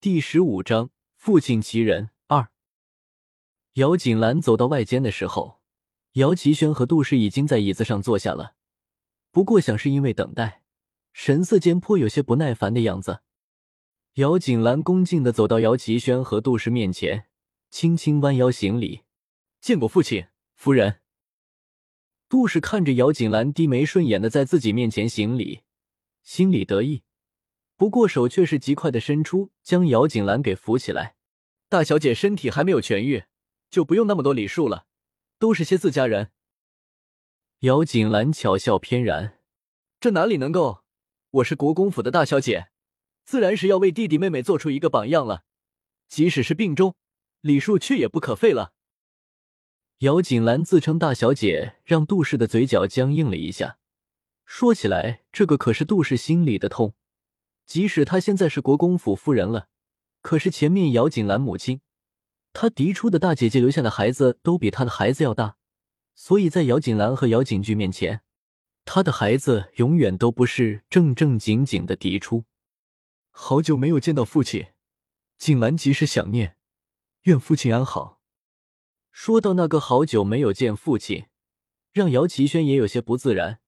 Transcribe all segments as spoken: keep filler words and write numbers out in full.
第十五章父亲其人二。姚锦兰走到外间的时候，姚奇轩和杜氏已经在椅子上坐下了，不过想是因为等待，神色间颇有些不耐烦的样子。姚锦兰恭敬地走到姚奇轩和杜氏面前，轻轻弯腰行礼，见过父亲夫人。杜氏看着姚锦兰低眉顺眼地在自己面前行礼，心里得意，不过手却是极快地伸出，将姚锦兰给扶起来。大小姐身体还没有痊愈，就不用那么多礼数了，都是些自家人。姚锦兰巧笑翩然，这哪里能够，我是国公府的大小姐，自然是要为弟弟妹妹做出一个榜样了，即使是病中，礼数却也不可废了。姚锦兰自称大小姐，让杜氏的嘴角僵硬了一下，说起来这个可是杜氏心里的痛。即使她现在是国公府夫人了，可是前面姚锦兰母亲，她嫡出的大姐姐留下的孩子都比她的孩子要大，所以在姚锦兰和姚锦菊面前，她的孩子永远都不是正正经经的嫡出。好久没有见到父亲，锦兰极是想念，愿父亲安好。说到那个好久没有见父亲，让姚奇轩也有些不自然，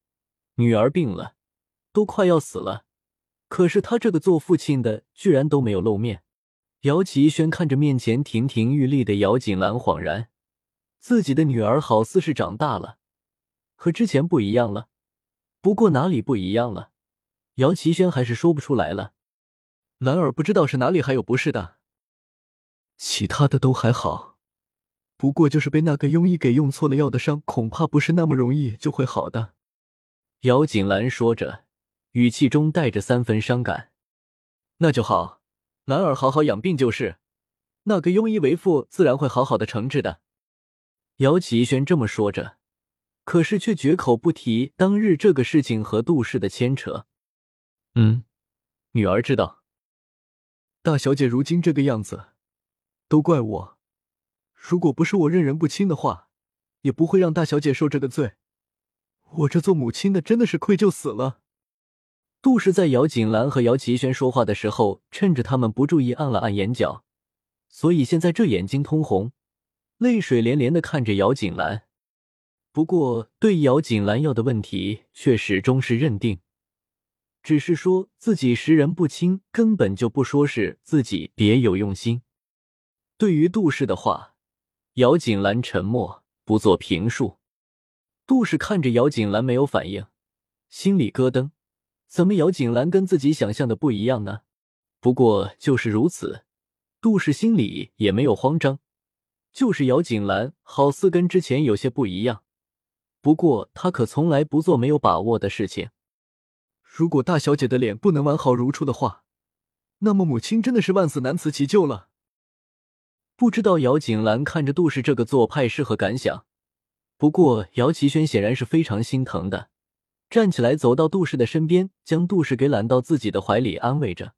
女儿病了，都快要死了。可是他这个做父亲的居然都没有露面。姚奇轩看着面前亭亭玉立的姚锦兰恍然，自己的女儿好似是长大了，和之前不一样了，不过哪里不一样了，姚奇轩还是说不出来了。兰儿不知道是哪里还有不适的。其他的都还好，不过就是被那个庸医给用错了药的伤，恐怕不是那么容易就会好的。姚锦兰说着，语气中带着三分伤感。那就好，兰儿好好养病就是，那个庸医为父自然会好好的惩治的。姚启轩这么说着，可是却绝口不提当日这个事情和杜氏的牵扯。嗯，女儿知道。大小姐如今这个样子，都怪我，如果不是我认人不清的话，也不会让大小姐受这个罪。我这做母亲的真的是愧疚死了。杜氏在姚锦兰和姚奇轩说话的时候，趁着他们不注意按了按眼角，所以现在这眼睛通红，泪水连连地看着姚锦兰。不过对姚锦兰要的问题却始终是认定，只是说自己识人不清，根本就不说是自己别有用心。对于杜氏的话，姚锦兰沉默不做评述。杜氏看着姚锦兰没有反应，心里咯噔，怎么姚锦兰跟自己想象的不一样呢？不过就是如此，杜氏心里也没有慌张，就是姚锦兰好似跟之前有些不一样，不过她可从来不做没有把握的事情。如果大小姐的脸不能完好如初的话，那么母亲真的是万死难辞其咎了。不知道姚锦兰看着杜氏这个做派是何感想，不过姚奇轩显然是非常心疼的。站起来走到杜氏的身边，将杜氏给揽到自己的怀里，安慰着。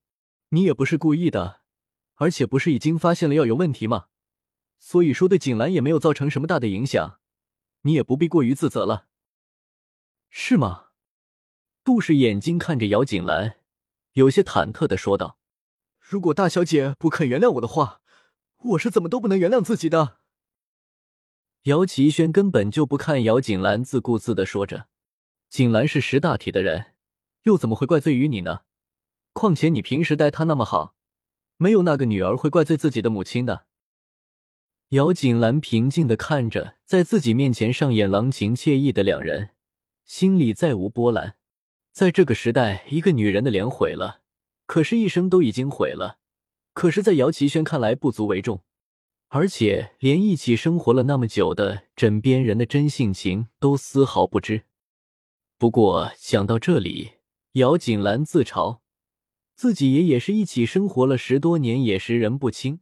你也不是故意的，而且不是已经发现了药有问题吗？所以说对锦兰也没有造成什么大的影响，你也不必过于自责了。是吗？杜氏眼睛看着姚锦兰，有些忐忑地说道。如果大小姐不肯原谅我的话，我是怎么都不能原谅自己的。姚奇轩根本就不看姚锦兰，自顾自地说着。锦兰是识大体的人，又怎么会怪罪于你呢？况且你平时待她那么好，没有那个女儿会怪罪自己的母亲的。姚锦兰平静地看着在自己面前上演郎情妾意的两人，心里再无波澜。在这个时代，一个女人的脸毁了，可是一生都已经毁了，可是在姚奇轩看来不足为重，而且连一起生活了那么久的枕边人的真性情都丝毫不知。不过想到这里，姚锦兰自嘲，自己也也是一起生活了十多年，也识人不清，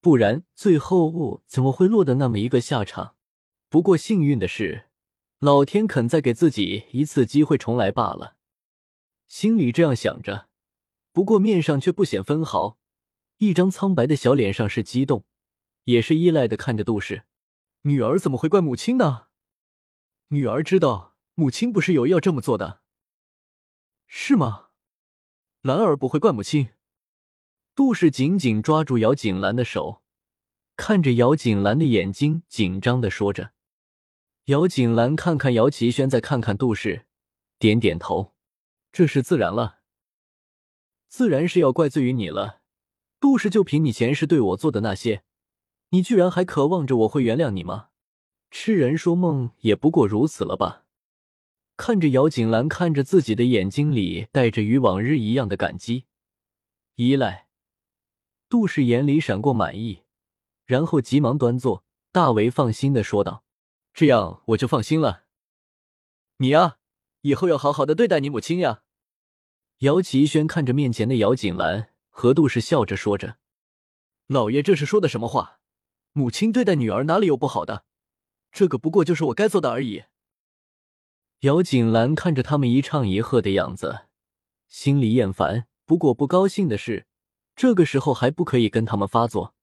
不然最后、哦、怎么会落得那么一个下场？不过幸运的是，老天肯再给自己一次机会重来罢了。心里这样想着，不过面上却不显分毫，一张苍白的小脸上是激动，也是依赖地看着杜氏。女儿怎么会怪母亲呢？女儿知道母亲不是有意要这么做的。是吗？兰儿不会怪母亲。杜氏紧紧抓住姚锦兰的手，看着姚锦兰的眼睛，紧张地说着。姚锦兰看看姚奇轩，再看看杜氏，点点头，这是自然了，自然是要怪罪于你了。杜氏，就凭你前世对我做的那些，你居然还渴望着我会原谅你吗？痴人说梦也不过如此了吧。看着姚锦兰，看着自己的眼睛里带着与往日一样的感激、依赖，杜氏眼里闪过满意，然后急忙端坐，大为放心地说道，这样我就放心了。你啊，以后要好好的对待你母亲呀。姚奇轩看着面前的姚锦兰，和杜氏笑着说着。老爷这是说的什么话？母亲对待女儿哪里有不好的？这个不过就是我该做的而已。姚锦兰看着他们一唱一和的样子，心里厌烦，不过不高兴的是，这个时候还不可以跟他们发作。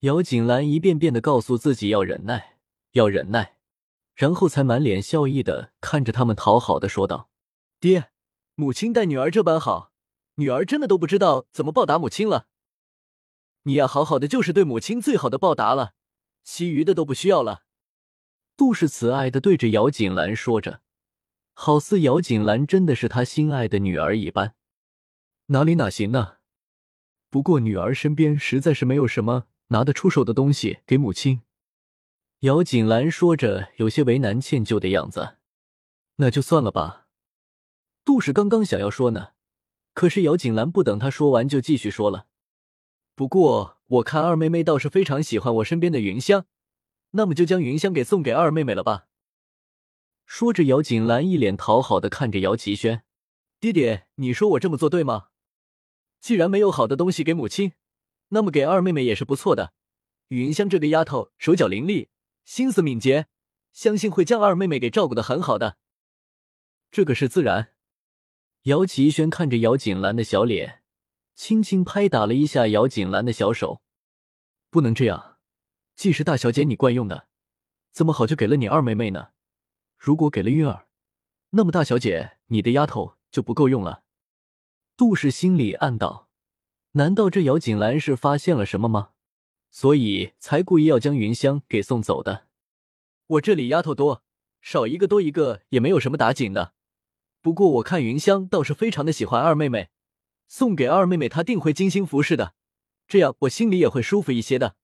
姚锦兰一遍遍地告诉自己要忍耐，要忍耐，然后才满脸笑意地看着他们，讨好地说道，爹，母亲待女儿这般好，女儿真的都不知道怎么报答母亲了。你呀，好好的就是对母亲最好的报答了，其余的都不需要了。杜氏慈爱地对着姚锦兰说着，好似姚锦兰真的是他心爱的女儿一般。哪里哪行呢？不过女儿身边实在是没有什么拿得出手的东西给母亲。姚锦兰说着，有些为难歉疚的样子。那就算了吧。杜氏刚刚想要说呢，可是姚锦兰不等他说完就继续说了。不过我看二妹妹倒是非常喜欢我身边的云香，那么就将云香给送给二妹妹了吧。说着，姚锦兰一脸讨好的看着姚奇轩。爹爹，你说我这么做对吗？既然没有好的东西给母亲，那么给二妹妹也是不错的。云香这个丫头手脚伶俐，心思敏捷，相信会将二妹妹给照顾得很好的。这个是自然。姚奇轩看着姚锦兰的小脸，轻轻拍打了一下姚锦兰的小手。不能这样，既是大小姐你惯用的，这么好就给了你二妹妹呢？如果给了韵儿，那么大小姐你的丫头就不够用了。杜氏心里暗道，难道这姚锦兰是发现了什么吗？所以才故意要将云香给送走的。我这里丫头多，少一个多一个也没有什么打紧的。不过我看云香倒是非常的喜欢二妹妹，送给二妹妹她定会精心服侍的，这样我心里也会舒服一些的。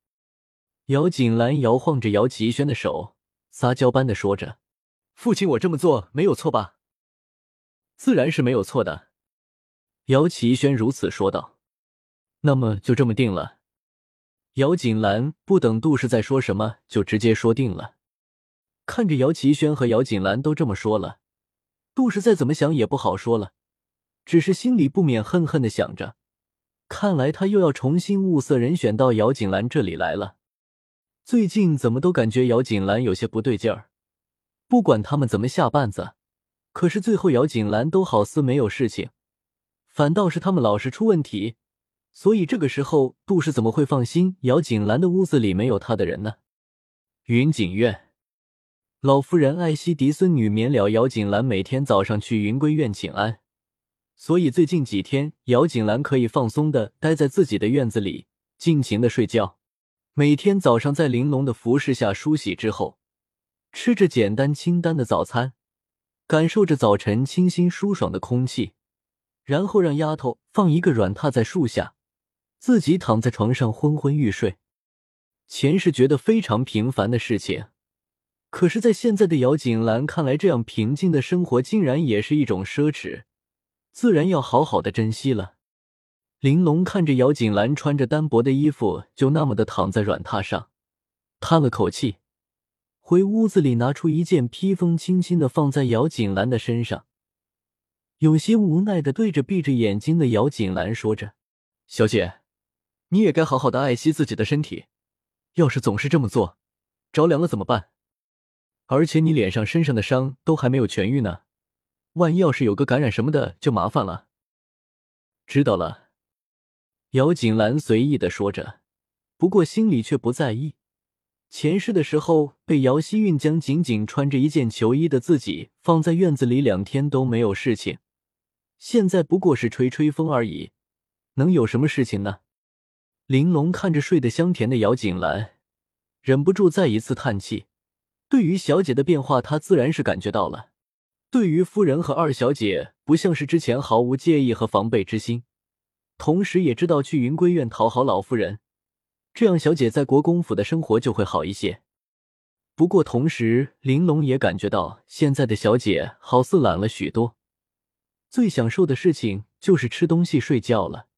姚锦兰摇晃着姚奇轩的手，撒娇般的说着，父亲我这么做没有错吧？自然是没有错的。姚奇轩如此说道。那么就这么定了。姚锦兰不等杜氏再说什么，就直接说定了。看着姚奇轩和姚锦兰都这么说了，杜氏再怎么想也不好说了，只是心里不免恨恨地想着，看来他又要重新物色人选到姚锦兰这里来了。最近怎么都感觉姚锦兰有些不对劲儿，不管他们怎么下绊子，可是最后姚锦兰都好似没有事情，反倒是他们老是出问题。所以这个时候杜氏怎么会放心姚锦兰的屋子里没有她的人呢？云锦院，老夫人艾希迪孙女免了姚锦兰每天早上去云归院请安，所以最近几天姚锦兰可以放松的待在自己的院子里，尽情的睡觉。每天早上在玲珑的服侍下梳洗之后，吃着简单清淡的早餐，感受着早晨清新舒爽的空气，然后让丫头放一个软榻在树下，自己躺在床上昏昏欲睡。前世觉得非常平凡的事情，可是在现在的姚锦兰看来，这样平静的生活竟然也是一种奢侈，自然要好好的珍惜了。玲珑看着姚锦兰穿着单薄的衣服就那么的躺在软榻上，叹了口气，回屋子里拿出一件披风，轻轻地放在姚锦兰的身上，有些无奈地对着闭着眼睛的姚锦兰说着，小姐，你也该好好的爱惜自己的身体，要是总是这么做，着凉了怎么办？而且你脸上身上的伤都还没有痊愈呢，万一要是有个感染什么的就麻烦了。知道了。姚锦兰随意地说着，不过心里却不在意。前世的时候被姚希韵将仅仅穿着一件球衣的自己放在院子里两天都没有事情，现在不过是吹吹风而已，能有什么事情呢？玲珑看着睡得香甜的姚锦兰，忍不住再一次叹气。对于小姐的变化，她自然是感觉到了。对于夫人和二小姐，不像是之前毫无介意和防备之心，同时也知道去云归院讨好老夫人，这样小姐在国公府的生活就会好一些。不过同时，玲珑也感觉到现在的小姐好似懒了许多，最享受的事情就是吃东西睡觉了。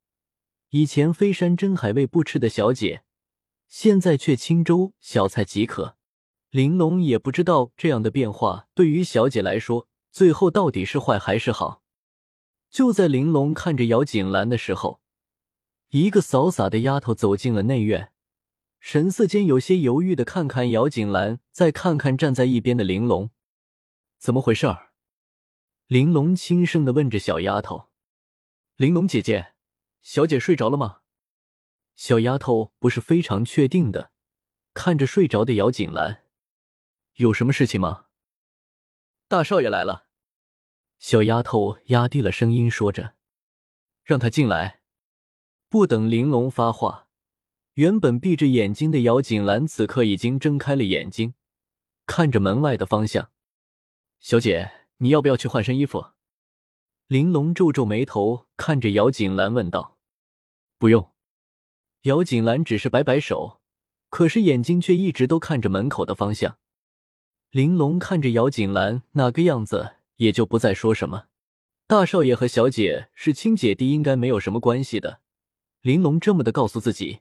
以前飞山珍海味不吃的小姐，现在却轻粥小菜即可。玲珑也不知道这样的变化对于小姐来说最后到底是坏还是好？就在玲珑看着姚锦兰的时候，一个扫洒的丫头走进了内院，神色间有些犹豫的看看姚锦兰，再看看站在一边的玲珑。怎么回事儿？玲珑轻声地问着小丫头。玲珑姐姐，小姐睡着了吗？小丫头不是非常确定的，看着睡着的姚锦兰。有什么事情吗？大少爷来了。小丫头压低了声音说着，让他进来。不等玲珑发话，原本闭着眼睛的姚锦兰此刻已经睁开了眼睛，看着门外的方向。小姐，你要不要去换身衣服？玲珑皱皱眉头看着姚锦兰问道。不用。姚锦兰只是摆摆手，可是眼睛却一直都看着门口的方向。玲珑看着姚锦兰那个样子，也就不再说什么。大少爷和小姐是亲姐弟，应该没有什么关系的，玲珑这么的告诉自己。